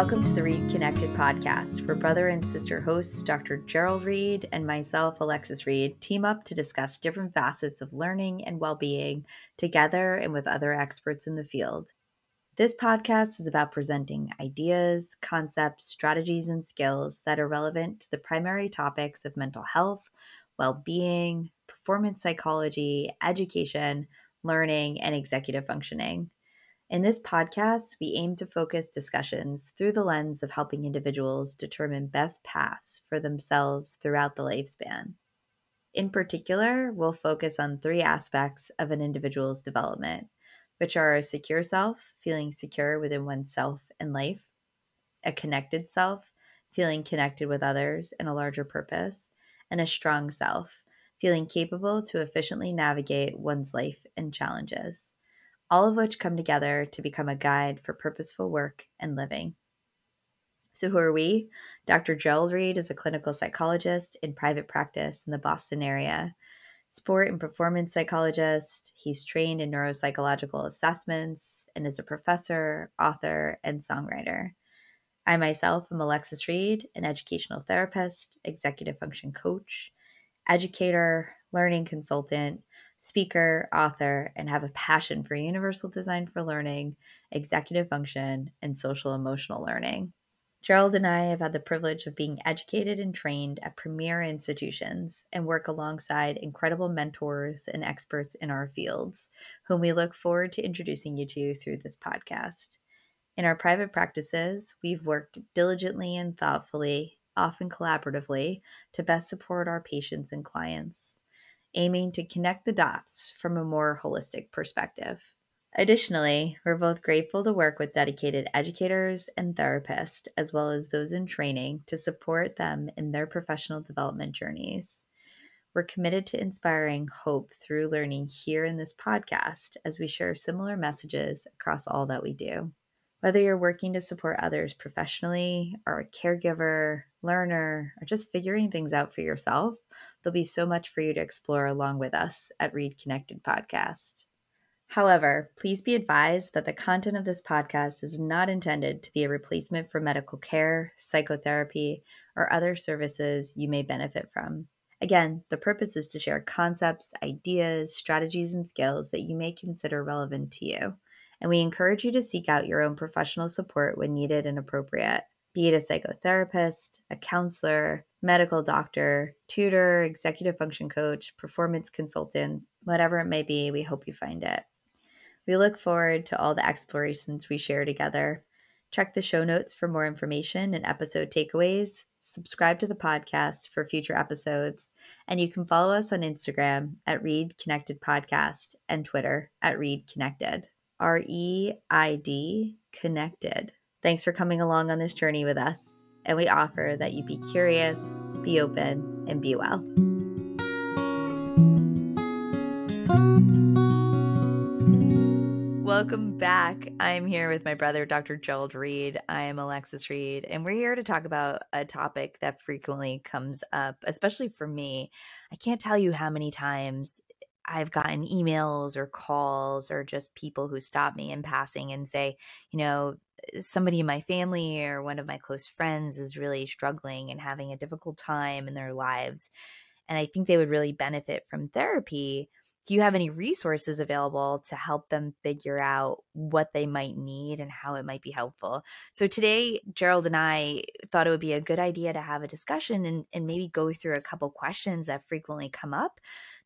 Welcome to the Reed Connected Podcast, where brother and sister hosts Dr. Gerald Reed and myself, Alexis Reed, team up to discuss different facets of learning and well-being together and with other experts in the field. This podcast is about presenting ideas, concepts, strategies, and skills that are relevant to the primary topics of mental health, well-being, performance psychology, education, learning, and executive functioning. In this podcast, we aim to focus discussions through the lens of helping individuals determine best paths for themselves throughout the lifespan. In particular, we'll focus on three aspects of an individual's development, which are a secure self, feeling secure within oneself and life, a connected self, feeling connected with others and a larger purpose, and a strong self, feeling capable to efficiently navigate one's life and challenges. All of which come together to become a guide for purposeful work and living. So who are we? Dr. Gerald Reed is a clinical psychologist in private practice in the Boston area, sport and performance psychologist. He's trained in neuropsychological assessments and is a professor, author, and songwriter. I myself am Alexis Reed, an educational therapist, executive function coach, educator, learning consultant, speaker, author, and have a passion for universal design for learning, executive function, and social-emotional learning. Gerald and I have had the privilege of being educated and trained at premier institutions and work alongside incredible mentors and experts in our fields, whom we look forward to introducing you to through this podcast. In our private practices, we've worked diligently and thoughtfully, often collaboratively, to best support our patients and clients, aiming to connect the dots from a more holistic perspective. Additionally, we're both grateful to work with dedicated educators and therapists, as well as those in training, to support them in their professional development journeys. We're committed to inspiring hope through learning here in this podcast as we share similar messages across all that we do. Whether you're working to support others professionally, or a caregiver, learner, or just figuring things out for yourself, there'll be so much for you to explore along with us at Reed Connected Podcast. However, please be advised that the content of this podcast is not intended to be a replacement for medical care, psychotherapy, or other services you may benefit from. Again, the purpose is to share concepts, ideas, strategies, and skills that you may consider relevant to you. And we encourage you to seek out your own professional support when needed and appropriate, be it a psychotherapist, a counselor, medical doctor, tutor, executive function coach, performance consultant, whatever it may be, we hope you find it. We look forward to all the explorations we share together. Check the show notes for more information and episode takeaways. Subscribe to the podcast for future episodes, and you can follow us on Instagram at Reed Connected Podcast and Twitter at Reed Connected. R-E-I-D, Connected. Thanks for coming along on this journey with us. And we offer that you be curious, be open, and be well. Welcome back. I'm here with my brother, Dr. Gerald Reed. I am Alexis Reed, and we're here to talk about a topic that frequently comes up, especially for me. I can't tell you how many times I've gotten emails or calls or just people who stop me in passing and say, you know, somebody in my family or one of my close friends is really struggling and having a difficult time in their lives, and I think they would really benefit from therapy. Do you have any resources available to help them figure out what they might need and how it might be helpful? So today, Gerald and I thought it would be a good idea to have a discussion and maybe go through a couple questions that frequently come up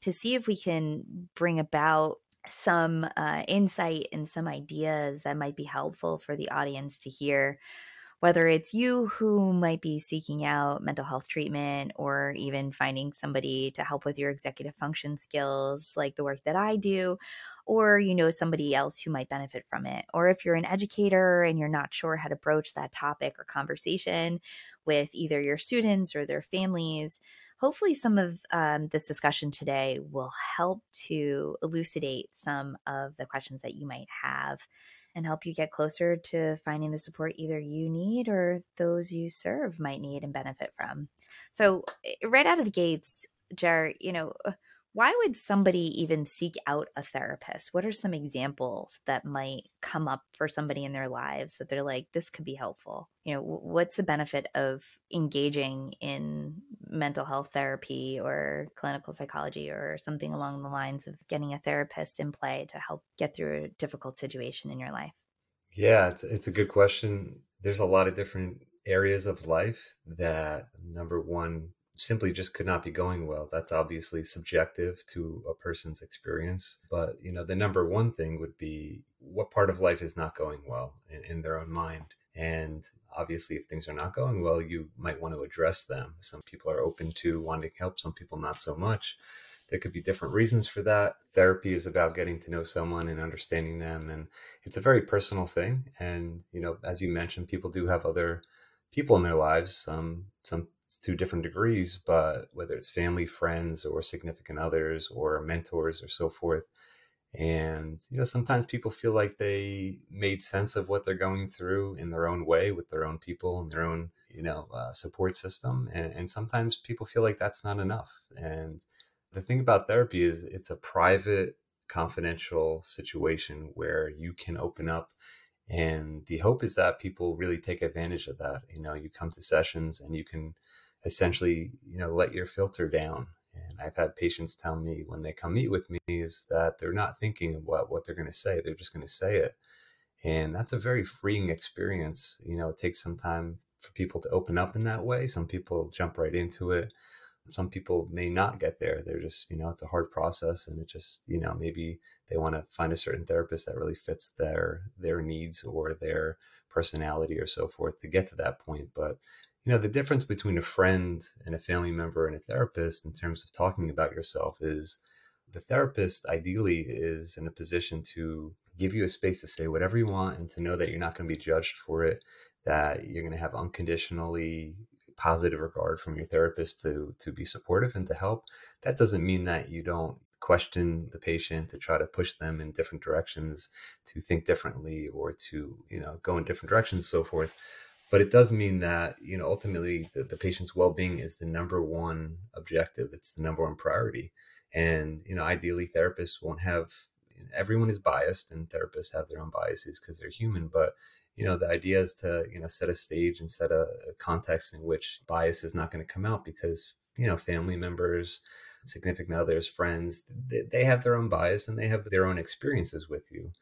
to see if we can bring about some insight and some ideas that might be helpful for the audience to hear, whether it's you who might be seeking out mental health treatment or even finding somebody to help with your executive function skills like the work that I do, or you know somebody else who might benefit from it, or if you're an educator and you're not sure how to broach that topic or conversation with either your students or their families. Hopefully some of this discussion today will help to elucidate some of the questions that you might have and help you get closer to finding the support either you need or those you serve might need and benefit from. So right out of the gates, Ger, you know, Why would somebody even seek out a therapist? What are some examples that might come up for somebody in their lives that they're like, this could be helpful? You know, what's the benefit of engaging in mental health therapy or clinical psychology or something along the lines of getting a therapist in play to help get through a difficult situation in your life? Yeah, it's a good question. There's a lot of different areas of life that, number one, simply just could not be going well. That's obviously subjective to a person's experience. But, you know, the number one thing would be what part of life is not going well in their own mind. And obviously, if things are not going well, you might want to address them. Some people are open to wanting help, some people not so much. There could be different reasons for that. Therapy is about getting to know someone and understanding them. And it's a very personal thing. And, you know, as you mentioned, people do have other people in their lives, some to different degrees, but whether it's family, friends, or significant others, or mentors, or so forth. And, you know, sometimes people feel like they made sense of what they're going through in their own way with their own people and their own, you know, support system. And sometimes people feel like that's not enough. And the thing about therapy is it's a private, confidential situation where you can open up. And the hope is that people really take advantage of that. You know, you come to sessions and you can essentially, you know, let your filter down. And I've had patients tell me when they come meet with me is that they're not thinking about what they're going to say. They're just going to say it. And that's a very freeing experience. You know, it takes some time for people to open up in that way. Some people jump right into it. Some people may not get there. They're just, you know, it's a hard process, and it just, you know, maybe they want to find a certain therapist that really fits their needs or their personality or so forth to get to that point. But you know, the difference between a friend and a family member and a therapist in terms of talking about yourself is the therapist ideally is in a position to give you a space to say whatever you want and to know that you're not going to be judged for it, that you're going to have unconditionally positive regard from your therapist to be supportive and to help. That doesn't mean that you don't question the patient, to try to push them in different directions, to think differently, or to, you know, go in different directions, so forth. But it does mean that, you know, ultimately the patient's well-being is the number one objective. It's the number one priority. And, you know, ideally therapists won't have, everyone is biased and therapists have their own biases because they're human. But, you know, the idea is to, you know, set a stage and set a context in which bias is not going to come out because, you know, family members, significant others, friends, they have their own bias and they have their own experiences with you.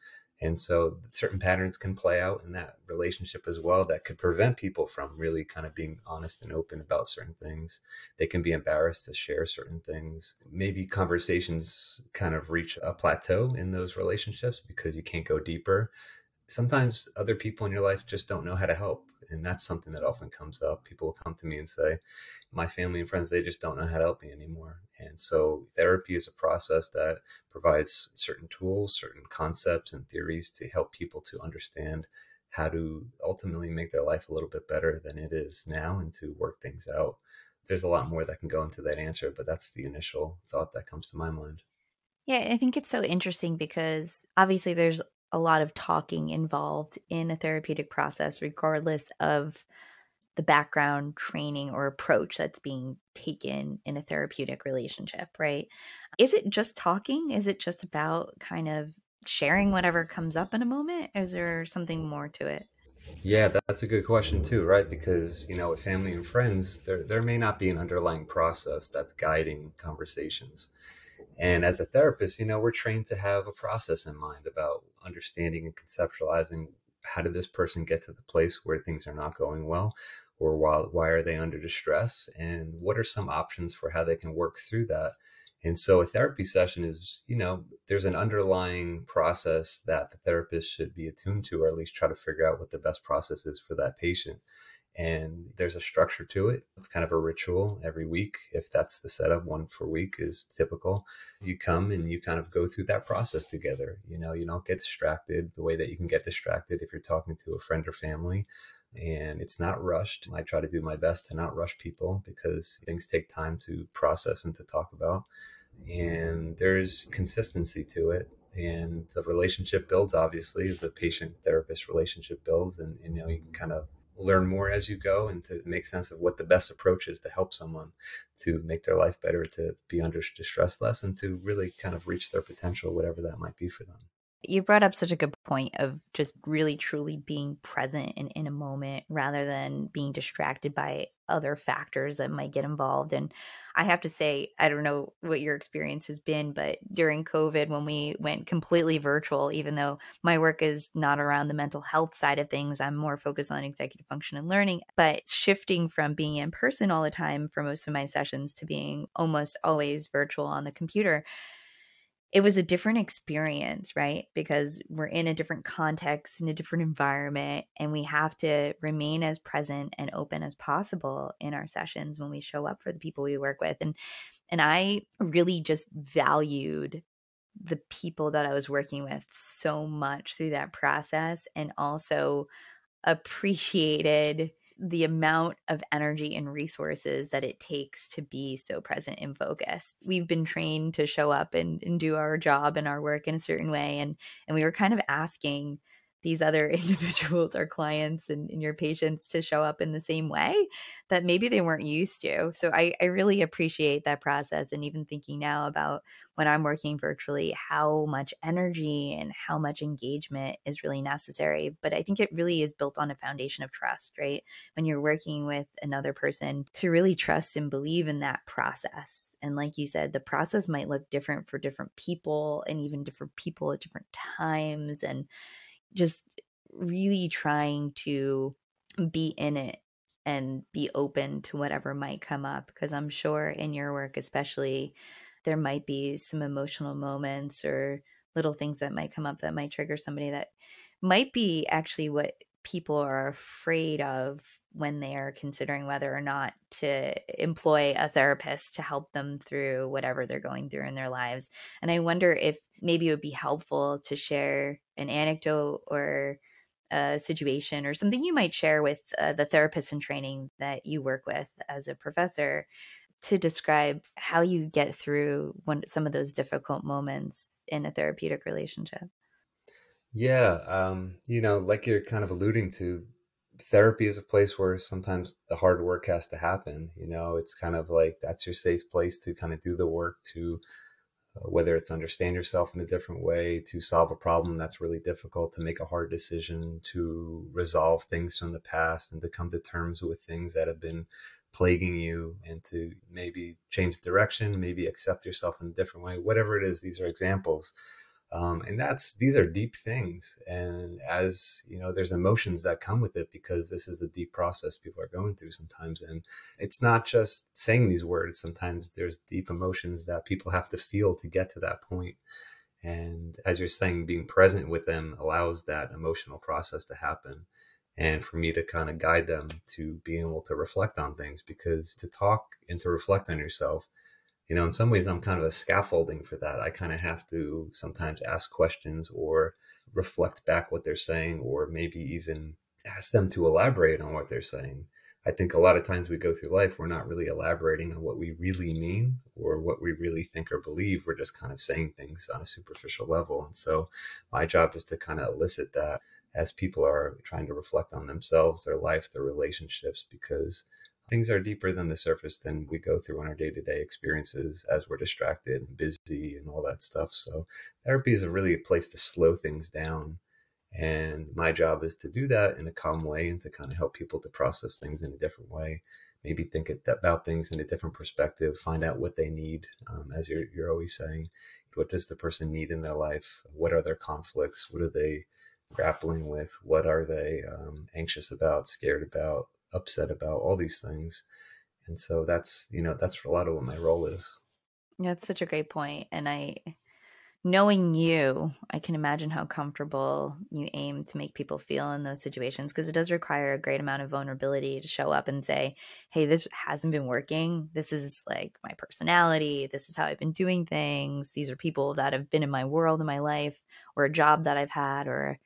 And so certain patterns can play out in that relationship as well that could prevent people from really kind of being honest and open about certain things. They can be embarrassed to share certain things. Maybe conversations kind of reach a plateau in those relationships because you can't go deeper. Sometimes other people in your life just don't know how to help. And that's something that often comes up. People will come to me and say, my family and friends, they just don't know how to help me anymore. And so therapy is a process that provides certain tools, certain concepts and theories to help people to understand how to ultimately make their life a little bit better than it is now and to work things out. There's a lot more that can go into that answer, but that's the initial thought that comes to my mind. Yeah, I think it's so interesting because obviously there's a lot of talking involved in a therapeutic process, regardless of the background, training, or approach that's being taken in a therapeutic relationship, right? Is it just talking? Is it just about kind of sharing whatever comes up in a moment? Is there something more to it? Yeah, that's a good question too, right? Because, you know, with family and friends, there may not be an underlying process that's guiding conversations. And as a therapist, you know, we're trained to have a process in mind about understanding and conceptualizing how did this person get to the place where things are not going well, or why are they under distress, and what are some options for how they can work through that. And so a therapy session is, you know, there's an underlying process that the therapist should be attuned to, or at least try to figure out what the best process is for that patient. And there's a structure to it. It's kind of a ritual every week. If that's the setup, one per week is typical. You come and you kind of go through that process together. You know, you don't get distracted the way that you can get distracted if you're talking to a friend or family. And it's not rushed. I try to do my best to not rush people because things take time to process and to talk about. And there's consistency to it. And the relationship builds, obviously. The patient-therapist relationship builds. And, you know, you can kind of learn more as you go and to make sense of what the best approach is to help someone to make their life better, to be under distress less, and to really kind of reach their potential, whatever that might be for them. You brought up such a good point of just really, truly being present and in a moment rather than being distracted by other factors that might get involved. And I have to say, I don't know what your experience has been, but during COVID, when we went completely virtual, even though my work is not around the mental health side of things, I'm more focused on executive function and learning, but shifting from being in person all the time for most of my sessions to being almost always virtual on the computer, it was a different experience, right? Because we're in a different context, in a different environment, and we have to remain as present and open as possible in our sessions when we show up for the people we work with. And I really just valued the people that I was working with so much through that process, and also appreciated the amount of energy and resources that it takes to be so present and focused. We've been trained to show up and do our job and our work in a certain way. And we were kind of asking these other individuals, our clients and your patients, to show up in the same way that maybe they weren't used to. So I really appreciate that process. And even thinking now about when I'm working virtually, how much energy and how much engagement is really necessary. But I think it really is built on a foundation of trust, right? When you're working with another person, to really trust and believe in that process. And like you said, the process might look different for different people, and even different people at different times. And just really trying to be in it and be open to whatever might come up, because I'm sure in your work especially, there might be some emotional moments or little things that might come up that might trigger somebody, that might be actually what people are afraid of when they are considering whether or not to employ a therapist to help them through whatever they're going through in their lives. And I wonder if maybe it would be helpful to share an anecdote or a situation or something you might share with the therapist in training that you work with as a professor, to describe how you get through some of those difficult moments in a therapeutic relationship. Yeah. Like you're kind of alluding to, therapy is a place where sometimes the hard work has to happen. You know, it's kind of like, that's your safe place to kind of do the work, to whether it's understand yourself in a different way, to solve a problem that's really difficult, to make a hard decision, to resolve things from the past, and to come to terms with things that have been plaguing you, and to maybe change direction, maybe accept yourself in a different way, whatever it is. These are examples. These are deep things. And as you know, there's emotions that come with it, because this is the deep process people are going through sometimes. And it's not just saying these words. Sometimes there's deep emotions that people have to feel to get to that point. And as you're saying, being present with them allows that emotional process to happen. And for me to kind of guide them to being able to reflect on things, because to talk and to reflect on yourself, you know, in some ways, I'm kind of a scaffolding for that. I kind of have to sometimes ask questions or reflect back what they're saying, or maybe even ask them to elaborate on what they're saying. I think a lot of times we go through life, we're not really elaborating on what we really mean or what we really think or believe. We're just kind of saying things on a superficial level. And so my job is to kind of elicit that as people are trying to reflect on themselves, their life, their relationships, because things are deeper than the surface than we go through in our day-to-day experiences as we're distracted and busy and all that stuff. So therapy is really a place to slow things down. And my job is to do that in a calm way, and to kind of help people to process things in a different way, maybe think about things in a different perspective, find out what they need, as you're always saying. What does the person need in their life? What are their conflicts? What are they grappling with? What are they anxious about, scared about, upset about, all these things? And so that's a lot of what my role is. That's such a great point. And knowing you, I can imagine how comfortable you aim to make people feel in those situations, because it does require a great amount of vulnerability to show up and say, hey, this hasn't been working. This is like my personality. This is how I've been doing things. These are people that have been in my world, in my life, or a job that I've had, or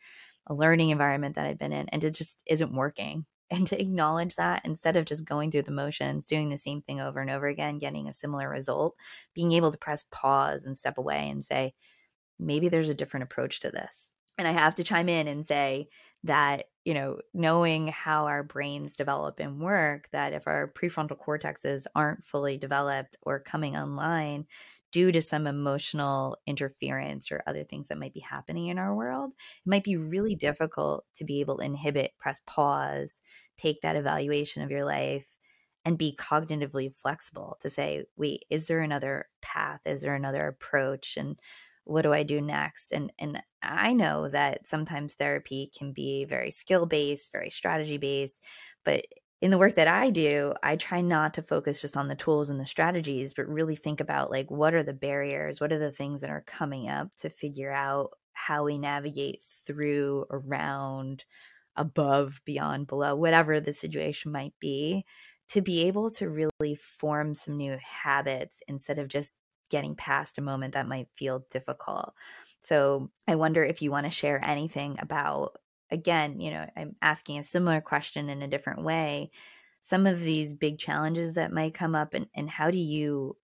a learning environment that I've been in, and it just isn't working. And to acknowledge that, instead of just going through the motions, doing the same thing over and over again, getting a similar result, being able to press pause and step away and say, maybe there's a different approach to this. And I have to chime in and say that, you know, knowing how our brains develop and work, that if our prefrontal cortexes aren't fully developed or coming online due to some emotional interference or other things that might be happening in our world, it might be really difficult to be able to inhibit, press pause, take that evaluation of your life, and be cognitively flexible to say, wait, is there another path? Is there another approach? And what do I do next? And I know that sometimes therapy can be very skill-based, very strategy-based, but in the work that I do, I try not to focus just on the tools and the strategies, but really think about like, what are the barriers? What are the things that are coming up to figure out how we navigate through, around, above, beyond, below, whatever the situation might be, to be able to really form some new habits instead of just getting past a moment that might feel difficult. So I wonder if you want to share anything about, again, you know, I'm asking a similar question in a different way, some of these big challenges that might come up, and how do you,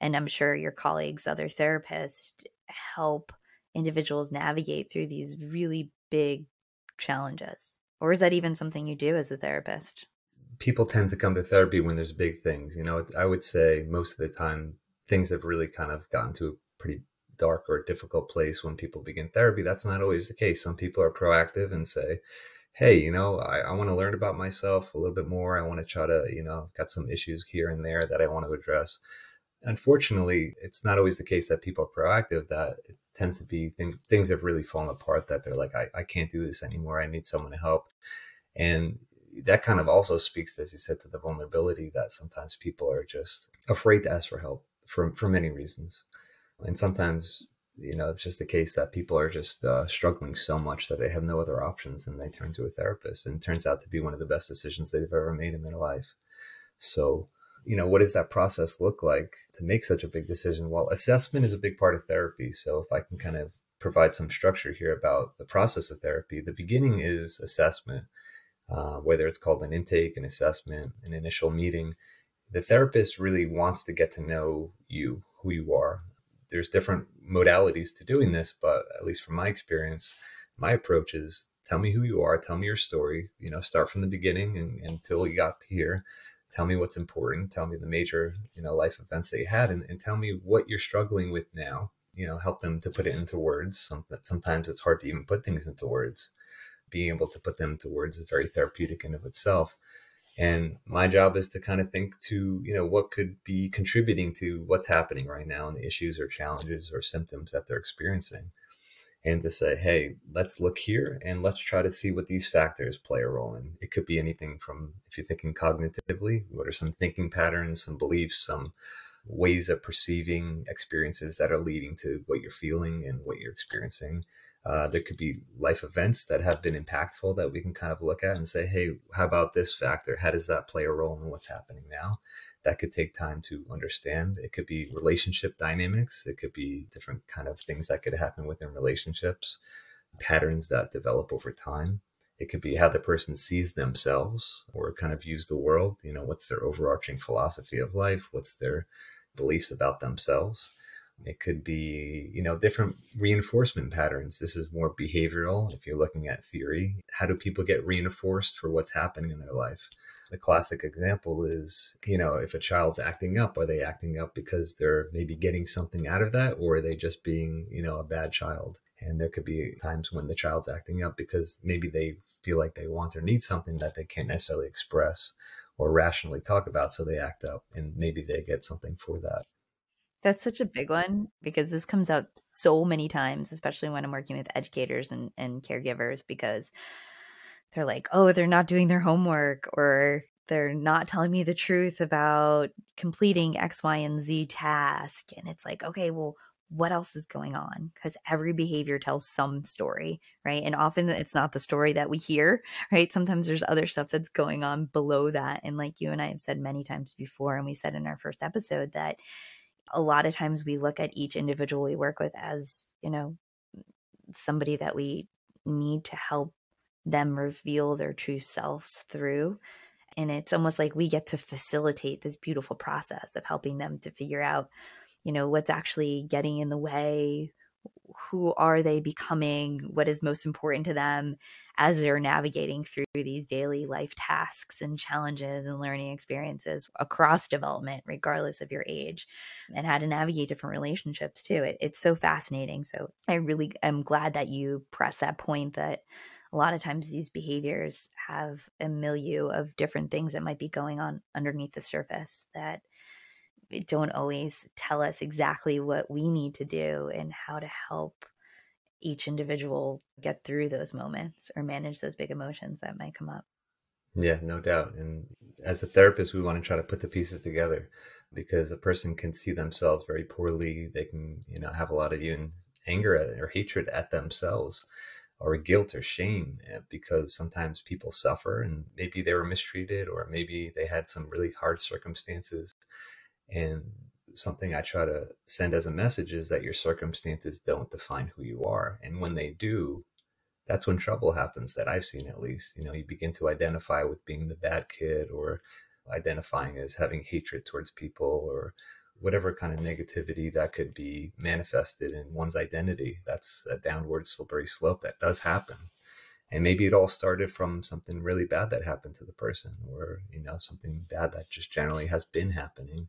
and I'm sure your colleagues, other therapists, help individuals navigate through these really big challenges? Or is that even something you do as a therapist? People tend to come to therapy when there's big things. You know, I would say most of the time, things have really kind of gotten to a pretty dark or difficult place when people begin therapy. That's not always the case. Some people are proactive and say, hey, you know, I want to learn about myself a little bit more. I want to try to, you know, got some issues here and there that I want to address. Unfortunately, it's not always the case that people are proactive, that it tends to be things have really fallen apart that they're like, I can't do this anymore. I need someone to help. And that kind of also speaks, as you said, to the vulnerability that sometimes people are just afraid to ask for help for many reasons. And sometimes, you know, it's just the case that people are just struggling so much that they have no other options and they turn to a therapist, and it turns out to be one of the best decisions they've ever made in their life. So, you know, what does that process look like to make such a big decision? Well, assessment is a big part of therapy. So if I can kind of provide some structure here about the process of therapy, the beginning is assessment, whether it's called an intake, an assessment, an initial meeting. The therapist really wants to get to know you, who you are. There's different modalities to doing this, but at least from my experience, my approach is tell me who you are, tell me your story, you know, start from the beginning and until you got here, tell me what's important, tell me the major, you know, life events that you had, and tell me what you're struggling with now, you know, help them to put it into words. Sometimes it's hard to even put things into words. Being able to put them into words is very therapeutic in of itself. And my job is to kind of think to, you know, what could be contributing to what's happening right now and the issues or challenges or symptoms that they're experiencing, and to say, hey, let's look here and let's try to see what these factors play a role in. It could be anything from, if you're thinking cognitively, what are some thinking patterns, some beliefs, some ways of perceiving experiences that are leading to what you're feeling and what you're experiencing. There could be life events that have been impactful that we can kind of look at and say, hey, how about this factor? How does that play a role in what's happening now? That could take time to understand. It could be relationship dynamics. It could be different kind of things that could happen within relationships, patterns that develop over time. It could be how the person sees themselves or kind of views the world. You know, what's their overarching philosophy of life? What's their beliefs about themselves? It could be, you know, different reinforcement patterns. This is more behavioral. If you're looking at theory, how do people get reinforced for what's happening in their life? The classic example is, you know, if a child's acting up, are they acting up because they're maybe getting something out of that, or are they just being, you know, a bad child? And there could be times when the child's acting up because maybe they feel like they want or need something that they can't necessarily express or rationally talk about. So they act up and maybe they get something for that. That's such a big one, because this comes up so many times, especially when I'm working with educators and caregivers, because they're like, oh, they're not doing their homework, or they're not telling me the truth about completing X, Y, and Z task. And it's like, okay, well, what else is going on? Because every behavior tells some story, right? And often it's not the story that we hear, right? Sometimes there's other stuff that's going on below that. And like you and I have said many times before, and we said in our first episode that a lot of times we look at each individual we work with as, you know, somebody that we need to help them reveal their true selves through. And it's almost like we get to facilitate this beautiful process of helping them to figure out, you know, what's actually getting in the way, who are they becoming? What is most important to them as they're navigating through these daily life tasks and challenges and learning experiences across development, regardless of your age, and how to navigate different relationships too. It's so fascinating. So I really am glad that you pressed that point, that a lot of times these behaviors have a milieu of different things that might be going on underneath the surface that don't always tell us exactly what we need to do and how to help each individual get through those moments or manage those big emotions that might come up. Yeah, no doubt. And as a therapist, we want to try to put the pieces together, because a person can see themselves very poorly. They can, you know, have a lot of even anger or hatred at themselves, or guilt or shame, because sometimes people suffer and maybe they were mistreated, or maybe they had some really hard circumstances. And something I try to send as a message is that your circumstances don't define who you are. And when they do, that's when trouble happens, that I've seen at least. You know, you begin to identify with being the bad kid, or identifying as having hatred towards people, or whatever kind of negativity that could be manifested in one's identity. That's a downward slippery slope that does happen. And maybe it all started from something really bad that happened to the person, or, you know, something bad that just generally has been happening.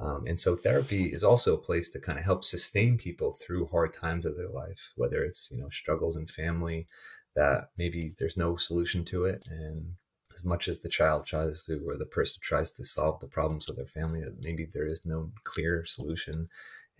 And so therapy is also a place to kind of help sustain people through hard times of their life, whether it's, you know, struggles in family that maybe there's no solution to it. And as much as the child tries to, or the person tries to solve the problems of their family, that maybe there is no clear solution.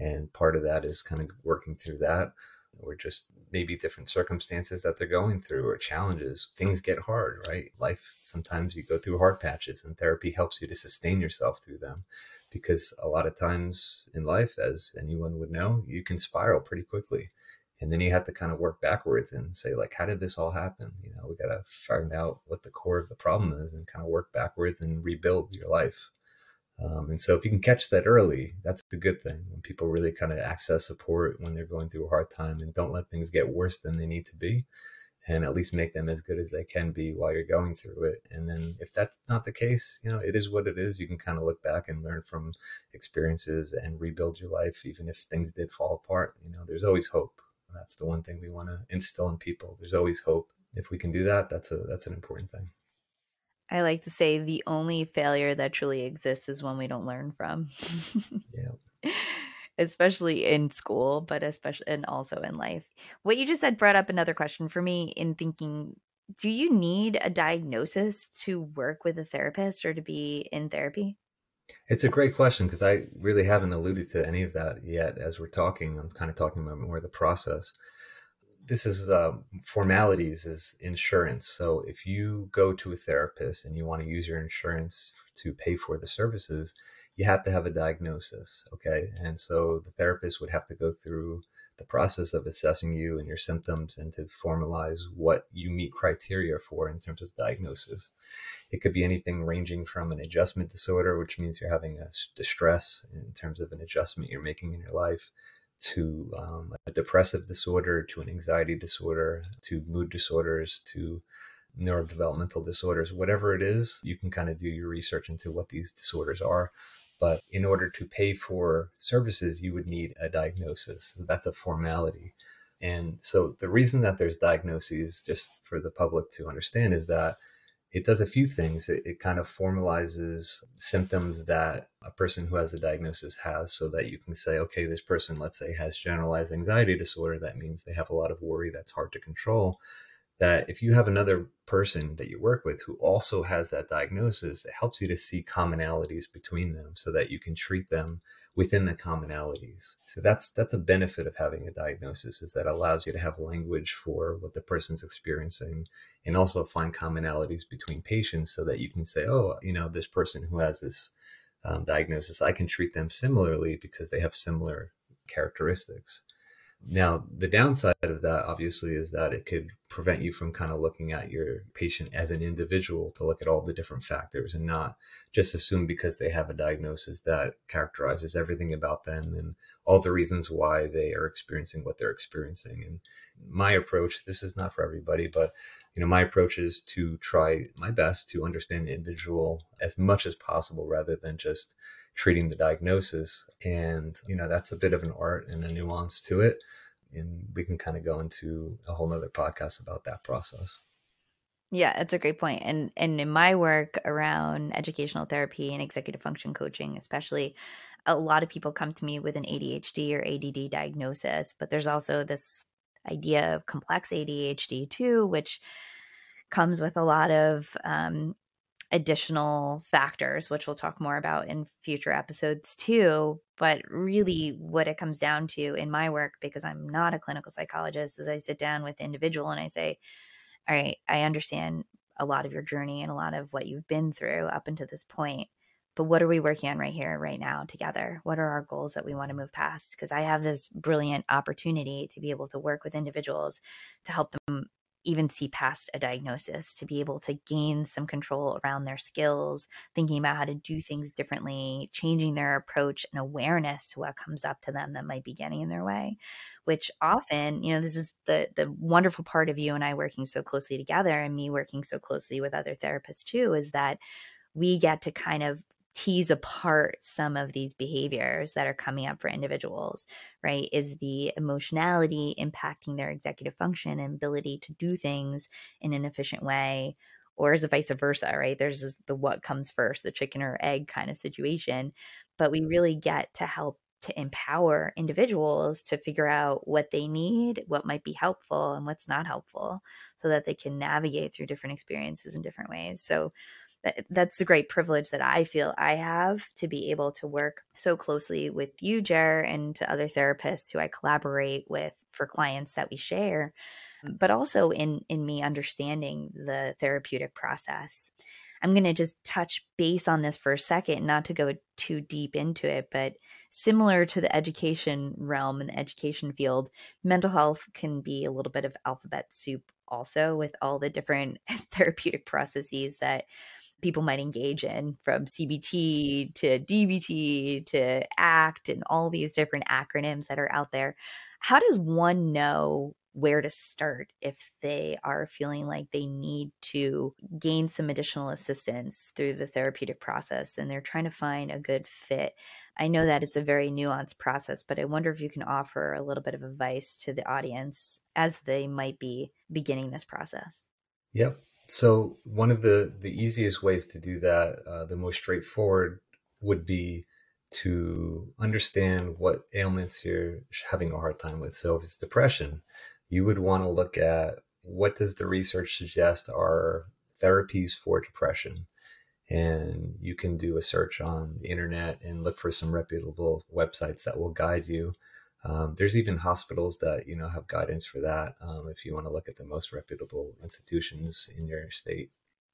And part of that is kind of working through that, or just maybe different circumstances that they're going through, or challenges. Things get hard, right? Life, sometimes you go through hard patches, and therapy helps you to sustain yourself through them. Because a lot of times in life, as anyone would know, you can spiral pretty quickly. And then you have to kind of work backwards and say, like, how did this all happen? You know, we got to find out what the core of the problem is and kind of work backwards and rebuild your life. And so if you can catch that early, that's a good thing. When people really kind of access support when they're going through a hard time, and don't let things get worse than they need to be, and at least make them as good as they can be while you're going through it. And then if that's not the case, you know, it is what it is. You can kind of look back and learn from experiences and rebuild your life, even if things did fall apart. You know, there's always hope. That's the one thing we want to instill in people. There's always hope. If we can do that, that's an important thing. I like to say the only failure that truly exists is one we don't learn from. Yeah. Especially in school, but especially and also in life. What you just said brought up another question for me in thinking, do you need a diagnosis to work with a therapist or to be in therapy? It's a great question, because I really haven't alluded to any of that yet. As we're talking, I'm kind of talking about more of the process. This is formalities is insurance. So if you go to a therapist and you want to use your insurance to pay for the services, you have to have a diagnosis. Okay. And so the therapist would have to go through the process of assessing you and your symptoms, and to formalize what you meet criteria for in terms of diagnosis. It could be anything ranging from an adjustment disorder, which means you're having a distress in terms of an adjustment you're making in your life, to a depressive disorder, to an anxiety disorder, to mood disorders, to neurodevelopmental disorders. Whatever it is, you can kind of do your research into what these disorders are. But in order to pay for services, you would need a diagnosis. That's a formality. And so the reason that there's diagnoses, just for the public to understand, is that it does a few things. It kind of formalizes symptoms that a person who has a diagnosis has, so that you can say, okay, this person, let's say, has generalized anxiety disorder. That means they have a lot of worry that's hard to control. That if you have another person that you work with who also has that diagnosis, it helps you to see commonalities between them, so that you can treat them within the commonalities. So that's a benefit of having a diagnosis, is that allows you to have language for what the person's experiencing, and also find commonalities between patients, so that you can say, oh, you know, this person who has this diagnosis, I can treat them similarly because they have similar characteristics. Now, the downside of that, obviously, is that it could prevent you from kind of looking at your patient as an individual, to look at all the different factors and not just assume because they have a diagnosis that characterizes everything about them and all the reasons why they are experiencing what they're experiencing. And my approach, this is not for everybody, but, you know, my approach is to try my best to understand the individual as much as possible, rather than just treating the diagnosis. And, you know, that's a bit of an art and a nuance to it. and we can kind of go into a whole nother podcast about that process. Yeah, that's a great point. And in my work around educational therapy and executive function coaching, especially, a lot of people come to me with an ADHD or ADD diagnosis, but there's also this idea of complex ADHD too, which comes with a lot of additional factors, which we'll talk more about in future episodes too. But really what it comes down to in my work, because I'm not a clinical psychologist, is I sit down with the individual and I say, all right, I understand a lot of your journey and a lot of what you've been through up until this point, but what are we working on right here, right now together? What are our goals that we want to move past? Because I have this brilliant opportunity to be able to work with individuals to help them even see past a diagnosis, to be able to gain some control around their skills, thinking about how to do things differently, changing their approach and awareness to what comes up to them that might be getting in their way, which often, you know, this is the wonderful part of you and I working so closely together and me working so closely with other therapists too, is that we get to kind of tease apart some of these behaviors that are coming up for individuals, right? Is the emotionality impacting their executive function and ability to do things in an efficient way? Or is it vice versa, right? There's this, the what comes first, the chicken or egg kind of situation. But we really get to help to empower individuals to figure out what they need, what might be helpful and what's not helpful, so that they can navigate through different experiences in different ways. So that's the great privilege that I feel I have, to be able to work so closely with you, Jer, and to other therapists who I collaborate with for clients that we share, but also in me understanding the therapeutic process. I'm going to just touch base on this for a second, not to go too deep into it, but similar to the education realm and the education field, mental health can be a little bit of alphabet soup also, with all the different therapeutic processes that people might engage in, from CBT to DBT to ACT and all these different acronyms that are out there. How does one know where to start if they are feeling like they need to gain some additional assistance through the therapeutic process and they're trying to find a good fit? I know that it's a very nuanced process, but I wonder if you can offer a little bit of advice to the audience as they might be beginning this process. Yep. So one of the easiest ways to do that, the most straightforward, would be to understand what ailments you're having a hard time with. So if it's depression, you would want to look at what does the research suggest are therapies for depression. And you can do a search on the internet and look for some reputable websites that will guide you. There's even hospitals that, you know, have guidance for that, if you want to look at the most reputable institutions in your state.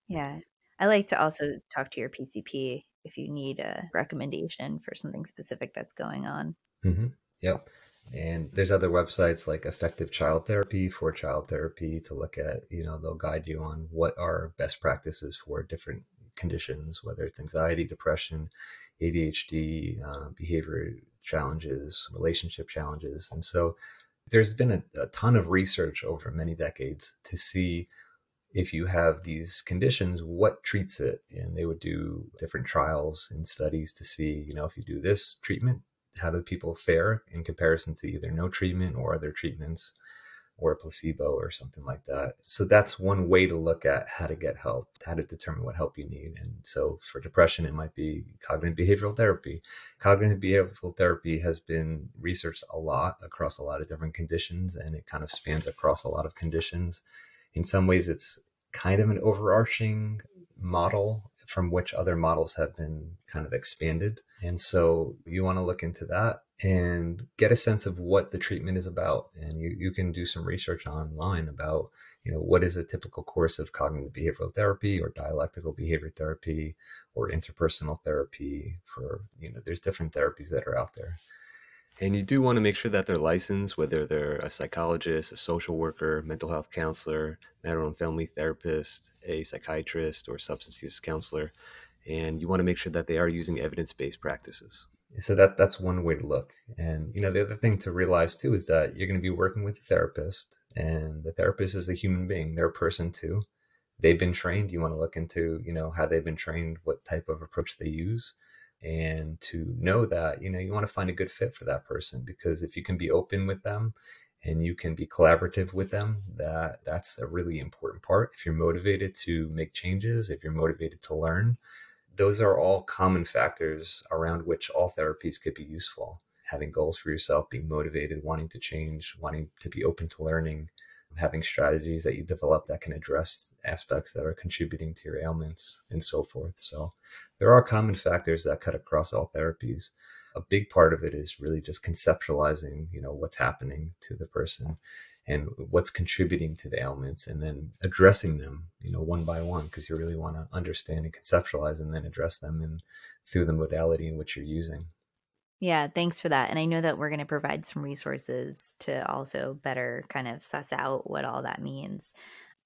Yeah. I like to also talk to your PCP if you need a recommendation for something specific that's going on. Mm-hmm. Yep. And there's other websites like Effective Child Therapy, For Child Therapy, to look at, you know, they'll guide you on what are best practices for different conditions, whether it's anxiety, depression, ADHD, behavior challenges, relationship challenges. And so there's been a ton of research over many decades to see if you have these conditions, what treats it? And they would do different trials and studies to see, you know, if you do this treatment, how do people fare in comparison to either no treatment or other treatments or a placebo or something like that. So that's one way to look at how to get help, how to determine what help you need. And so for depression, it might be cognitive behavioral therapy. Cognitive behavioral therapy has been researched a lot across a lot of different conditions, and it kind of spans across a lot of conditions. In some ways, it's kind of an overarching model from which other models have been kind of expanded. And so you want to look into that and get a sense of what the treatment is about. And you can do some research online about, you know, what is a typical course of cognitive behavioral therapy or dialectical behavior therapy or interpersonal therapy for, you know, there's different therapies that are out there. And you do want to make sure that they're licensed, whether they're a psychologist, a social worker, mental health counselor, marital and family therapist, a psychiatrist, or substance use counselor. And you want to make sure that they are using evidence-based practices. So that's one way to look. And, you know, the other thing to realize too is that you're going to be working with a therapist, and the therapist is a human being. They're a person too. They've been trained. You want to look into, you know, how they've been trained, what type of approach they use. And to know that, you know, you want to find a good fit for that person, because if you can be open with them and you can be collaborative with them, that's a really important part. If you're motivated to make changes, if you're motivated to learn, those are all common factors around which all therapies could be useful. Having goals for yourself, being motivated, wanting to change, wanting to be open to learning, having strategies that you develop that can address aspects that are contributing to your ailments and so forth. So there are common factors that cut across all therapies. A big part of it is really just conceptualizing, what's happening to the person and what's contributing to the ailments, and then addressing them, one by one, because you really want to understand and conceptualize and then address them through the modality in which you're using. Yeah, thanks for that. And I know that we're going to provide some resources to also better kind of suss out what all that means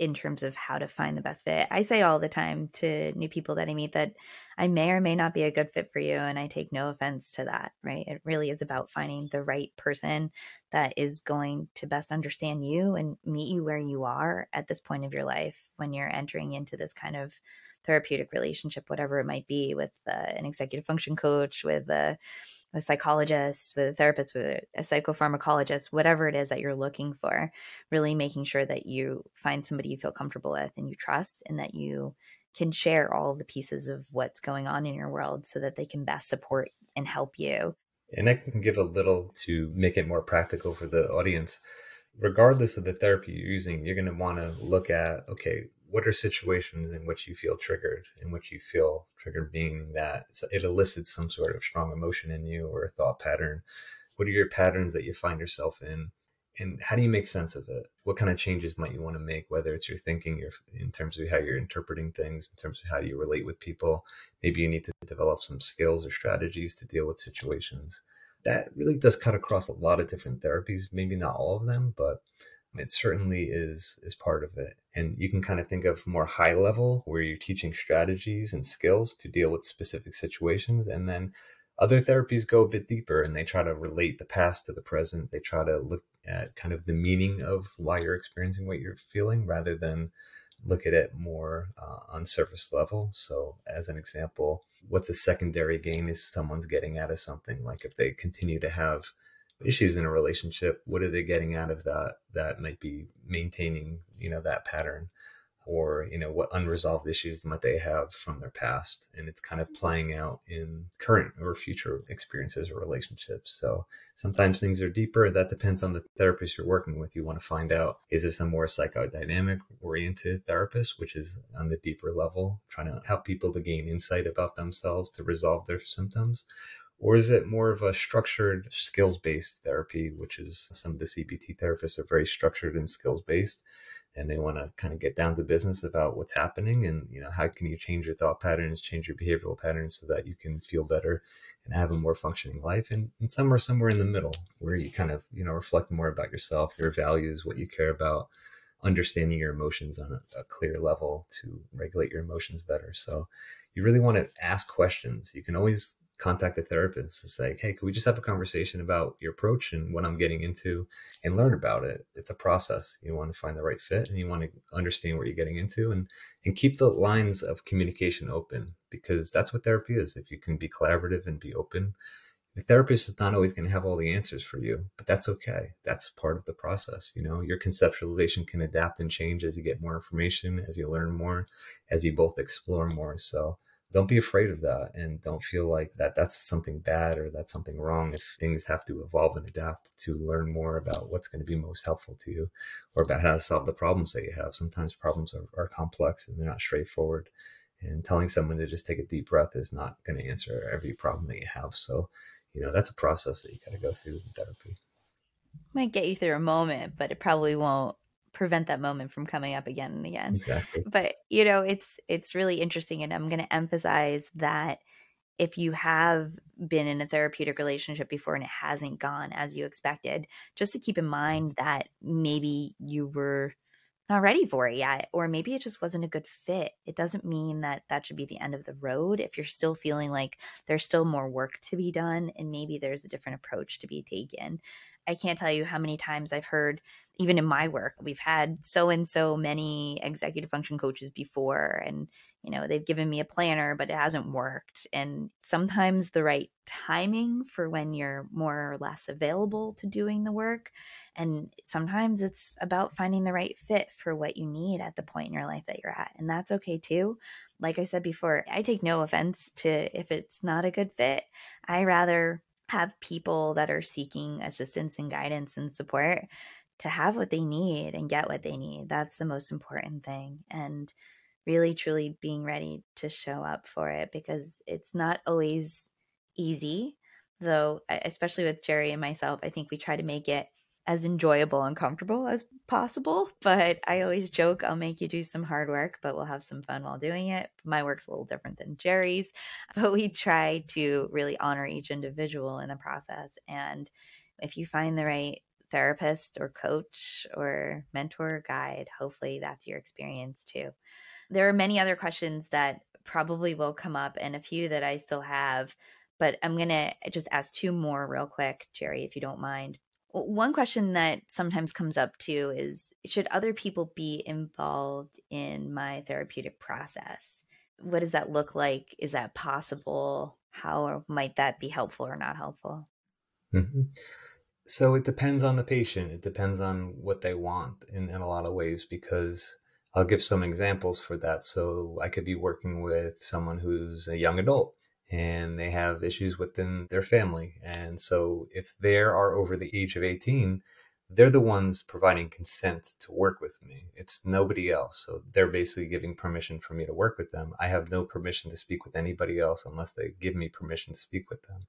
in terms of how to find the best fit. I say all the time to new people that I meet that I may or may not be a good fit for you. And I take no offense to that, right? It really is about finding the right person that is going to best understand you and meet you where you are at this point of your life when you're entering into this kind of therapeutic relationship, whatever it might be, with an executive function coach, with a psychologist, with a therapist, with a psychopharmacologist, whatever it is that you're looking for, really making sure that you find somebody you feel comfortable with and you trust, and that you can share all the pieces of what's going on in your world so that they can best support and help you. And I can give a little to make it more practical for the audience. Regardless of the therapy you're using, you're going to want to look at, okay, what are situations in which you feel triggered, meaning that it elicits some sort of strong emotion in you or a thought pattern? What are your patterns that you find yourself in? And how do you make sense of it? What kind of changes might you want to make, whether it's your thinking, in terms of how you're interpreting things, in terms of how you relate with people? Maybe you need to develop some skills or strategies to deal with situations. That really does cut across a lot of different therapies, maybe not all of them, but it certainly is part of it. And you can kind of think of more high level where you're teaching strategies and skills to deal with specific situations. And then other therapies go a bit deeper and they try to relate the past to the present. They try to look at kind of the meaning of why you're experiencing what you're feeling rather than look at it more on surface level. So as an example, what's a secondary gain is someone's getting out of something. Like if they continue to have issues in a relationship, what are they getting out of that might be maintaining, that pattern, or, what unresolved issues might they have from their past? And it's kind of playing out in current or future experiences or relationships. So sometimes things are deeper. That depends on the therapist you're working with. You want to find out, is this a more psychodynamic oriented therapist, which is on the deeper level, trying to help people to gain insight about themselves to resolve their symptoms? Or is it more of a structured skills-based therapy, which is some of the CBT therapists are very structured and skills-based, and they want to kind of get down to business about what's happening and, how can you change your thought patterns, change your behavioral patterns so that you can feel better and have a more functioning life. And some are somewhere in the middle where you kind of, reflect more about yourself, your values, what you care about, understanding your emotions on a clear level to regulate your emotions better. So you really want to ask questions. You can always contact a therapist. It's like, hey, can we just have a conversation about your approach and what I'm getting into and learn about it? It's a process. You want to find the right fit and you want to understand what you're getting into and keep the lines of communication open, because that's what therapy is. If you can be collaborative and be open, the therapist is not always going to have all the answers for you, but that's okay. That's part of the process. Your conceptualization can adapt and change as you get more information, as you learn more, as you both explore more. So don't be afraid of that, and don't feel like that's something bad or that's something wrong if things have to evolve and adapt to learn more about what's going to be most helpful to you or about how to solve the problems that you have. Sometimes problems are complex and they're not straightforward, and telling someone to just take a deep breath is not going to answer every problem that you have. So, that's a process that you got to go through in therapy. Might get you through a moment, but it probably won't prevent that moment from coming up again and again. Exactly. But, it's really interesting. And I'm going to emphasize that if you have been in a therapeutic relationship before and it hasn't gone as you expected, just to keep in mind that maybe you were not ready for it yet, or maybe it just wasn't a good fit. It doesn't mean that should be the end of the road. If you're still feeling like there's still more work to be done and maybe there's a different approach to be taken. I can't tell you how many times I've heard even in my work, we've had so and so many executive function coaches before, and you know, they've given me a planner, but it hasn't worked. And sometimes the right timing for when you're more or less available to doing the work. And sometimes it's about finding the right fit for what you need at the point in your life that you're at. And that's okay too. Like I said before, I take no offense to if it's not a good fit. I rather have people that are seeking assistance and guidance and support to have what they need and get what they need. That's the most important thing. And really, truly being ready to show up for it, because it's not always easy, though, especially with Jerry and myself, I think we try to make it as enjoyable and comfortable as possible. But I always joke, I'll make you do some hard work, but we'll have some fun while doing it. My work's a little different than Jerry's, but we try to really honor each individual in the process. And if you find the right therapist or coach or mentor or guide, hopefully that's your experience too. There are many other questions that probably will come up, and a few that I still have, but I'm going to just ask two more real quick, Jerry, if you don't mind. One question that sometimes comes up too is, should other people be involved in my therapeutic process? What does that look like? Is that possible? How might that be helpful or not helpful? Mm-hmm. So it depends on the patient. It depends on what they want in a lot of ways, because I'll give some examples for that. So I could be working with someone who's a young adult, and they have issues within their family. And so if they are over the age of 18, they're the ones providing consent to work with me. It's nobody else. So they're basically giving permission for me to work with them. I have no permission to speak with anybody else unless they give me permission to speak with them.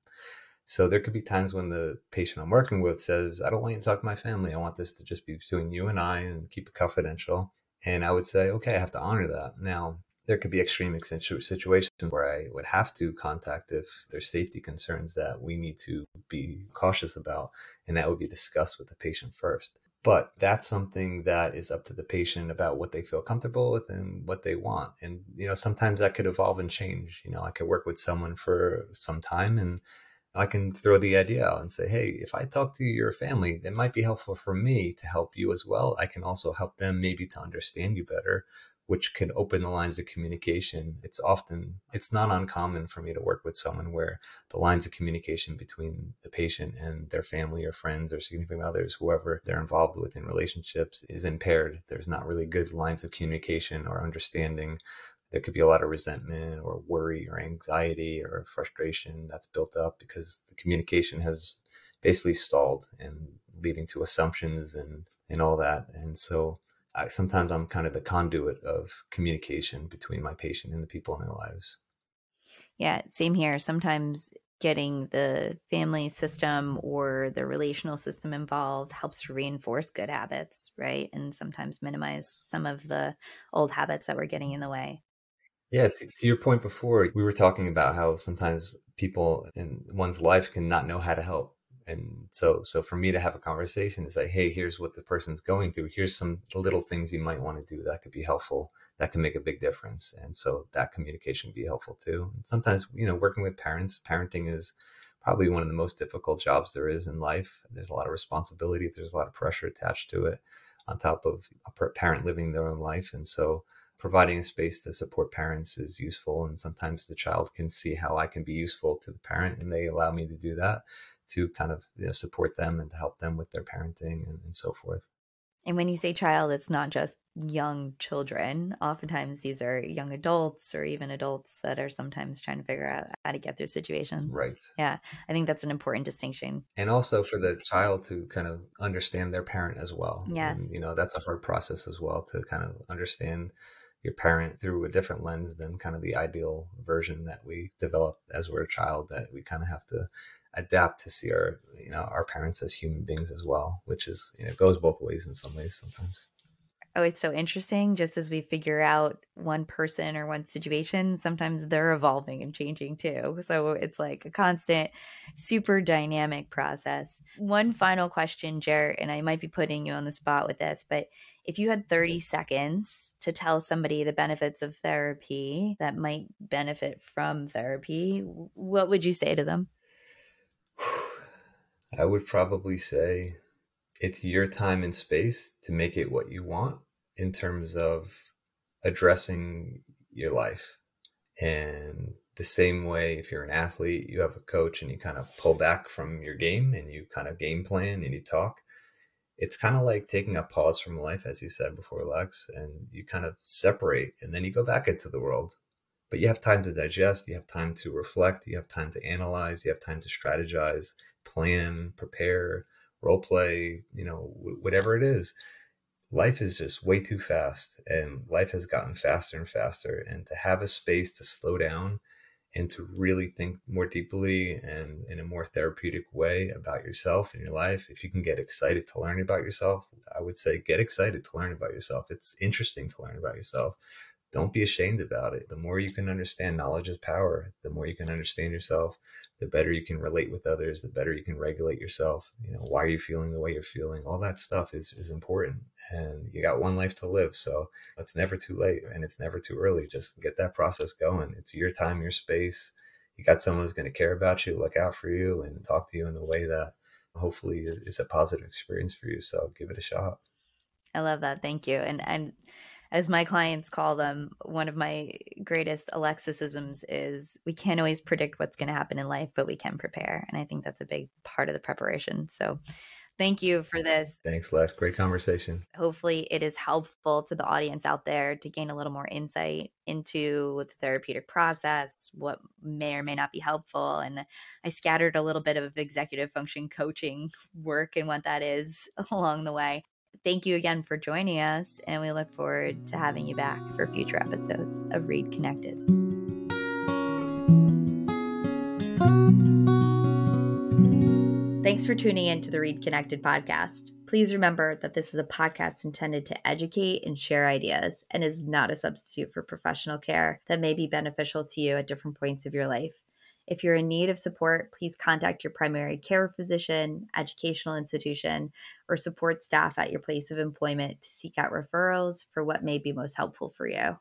So there could be times when the patient I'm working with says, I don't want you to talk to my family. I want this to just be between you and I, and keep it confidential. And I would say, okay, I have to honor that. Now, there could be extreme situations where I would have to contact if there's safety concerns that we need to be cautious about, and that would be discussed with the patient first. But that's something that is up to the patient about what they feel comfortable with and what they want. And, you know, sometimes that could evolve and change. You know, I could work with someone for some time, and I can throw the idea out and say, hey, if I talk to your family, that might be helpful for me to help you as well. I can also help them maybe to understand you better, which can open the lines of communication. It's not uncommon for me to work with someone where the lines of communication between the patient and their family or friends or significant others, whoever they're involved with in relationships, is impaired. There's not really good lines of communication or understanding. There could be a lot of resentment or worry or anxiety or frustration that's built up because the communication has basically stalled, and leading to assumptions and all that. And so sometimes I'm kind of the conduit of communication between my patient and the people in their lives. Yeah, same here. Sometimes getting the family system or the relational system involved helps to reinforce good habits, right? And sometimes minimize some of the old habits that were getting in the way. Yeah, to your point before, we were talking about how sometimes people in one's life can not know how to help. And so for me to have a conversation is like, hey, here's what the person's going through. Here's some little things you might want to do that could be helpful, that can make a big difference. And so that communication can be helpful too. And sometimes, you know, working with parents, parenting is probably one of the most difficult jobs there is in life. There's a lot of responsibility. There's a lot of pressure attached to it on top of a parent living their own life. And so providing a space to support parents is useful. And sometimes the child can see how I can be useful to the parent, and they allow me to do that, to kind of, you know, support them and to help them with their parenting and so forth. And when you say child, it's not just young children. Oftentimes these are young adults or even adults that are sometimes trying to figure out how to get through situations. Right. Yeah. I think that's an important distinction. And also for the child to kind of understand their parent as well. Yes. And, you know, that's a hard process as well, to kind of understand your parent through a different lens than kind of the ideal version that we develop as we're a child, that we kind of have to adapt to see our, you know, our parents as human beings as well, which is, you know, goes both ways in some ways sometimes. Oh, it's so interesting. Just as we figure out one person or one situation, sometimes they're evolving and changing too. So it's like a constant, super dynamic process. One final question, Jared, and I might be putting you on the spot with this, but if you had 30 seconds to tell somebody the benefits of therapy that might benefit from therapy, what would you say to them? I would probably say It's your time and space to make it what you want in terms of addressing your life. And the same way, if you're an athlete, you have a coach and you kind of pull back from your game and you kind of game plan and you talk. It's kind of like taking a pause from life, as you said before, Lex, and you kind of separate and then you go back into the world. But you have time to digest, you have time to reflect, you have time to analyze, you have time to strategize, plan, prepare, role play, you know, whatever it is. Life is just way too fast, and life has gotten faster and faster. And to have a space to slow down and to really think more deeply and in a more therapeutic way about yourself and your life. If you can get excited to learn about yourself, I would say get excited to learn about yourself. It's interesting to learn about yourself. Don't be ashamed about it. The more you can understand, knowledge is power. The more you can understand yourself, the better you can relate with others, the better you can regulate yourself. You know, why are you feeling the way you're feeling? All that stuff is important, and you got one life to live. So it's never too late and it's never too early. Just get that process going. It's your time, your space. You got someone who's going to care about you, look out for you, and talk to you in a way that hopefully is a positive experience for you. So give it a shot. I love that. Thank you. And as my clients call them, one of my greatest Alexisisms is we can't always predict what's going to happen in life, but we can prepare. And I think that's a big part of the preparation. So thank you for this. Thanks, Les. Great conversation. Hopefully it is helpful to the audience out there to gain a little more insight into the therapeutic process, what may or may not be helpful. And I scattered a little bit of executive function coaching work and what that is along the way. Thank you again for joining us, and we look forward to having you back for future episodes of Reed Connected. Thanks for tuning in to the Reed Connected podcast. Please remember that this is a podcast intended to educate and share ideas and is not a substitute for professional care that may be beneficial to you at different points of your life. If you're in need of support, please contact your primary care physician, educational institution, or support staff at your place of employment to seek out referrals for what may be most helpful for you.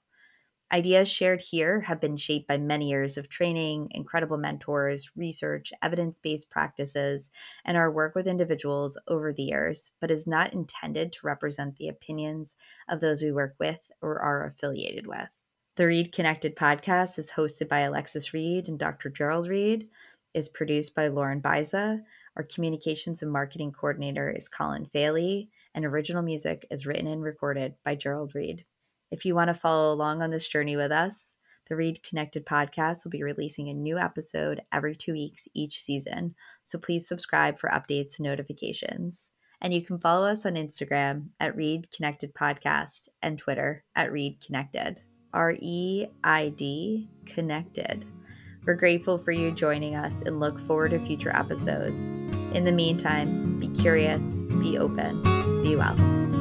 Ideas shared here have been shaped by many years of training, incredible mentors, research, evidence-based practices, and our work with individuals over the years, but is not intended to represent the opinions of those we work with or are affiliated with. The Reed Connected podcast is hosted by Alexis Reed and Dr. Gerald Reed, is produced by Lauren Baiza. Our communications and marketing coordinator is Colin Feheley, and original music is written and recorded by Gerald Reed. If you want to follow along on this journey with us, the Reed Connected podcast will be releasing a new episode every 2 weeks each season, so please subscribe for updates and notifications. And you can follow us on Instagram at Reed Connected Podcast and Twitter at Reed Connected. REID Connected. We're grateful for you joining us and look forward to future episodes. In the meantime, be curious, be open, be well.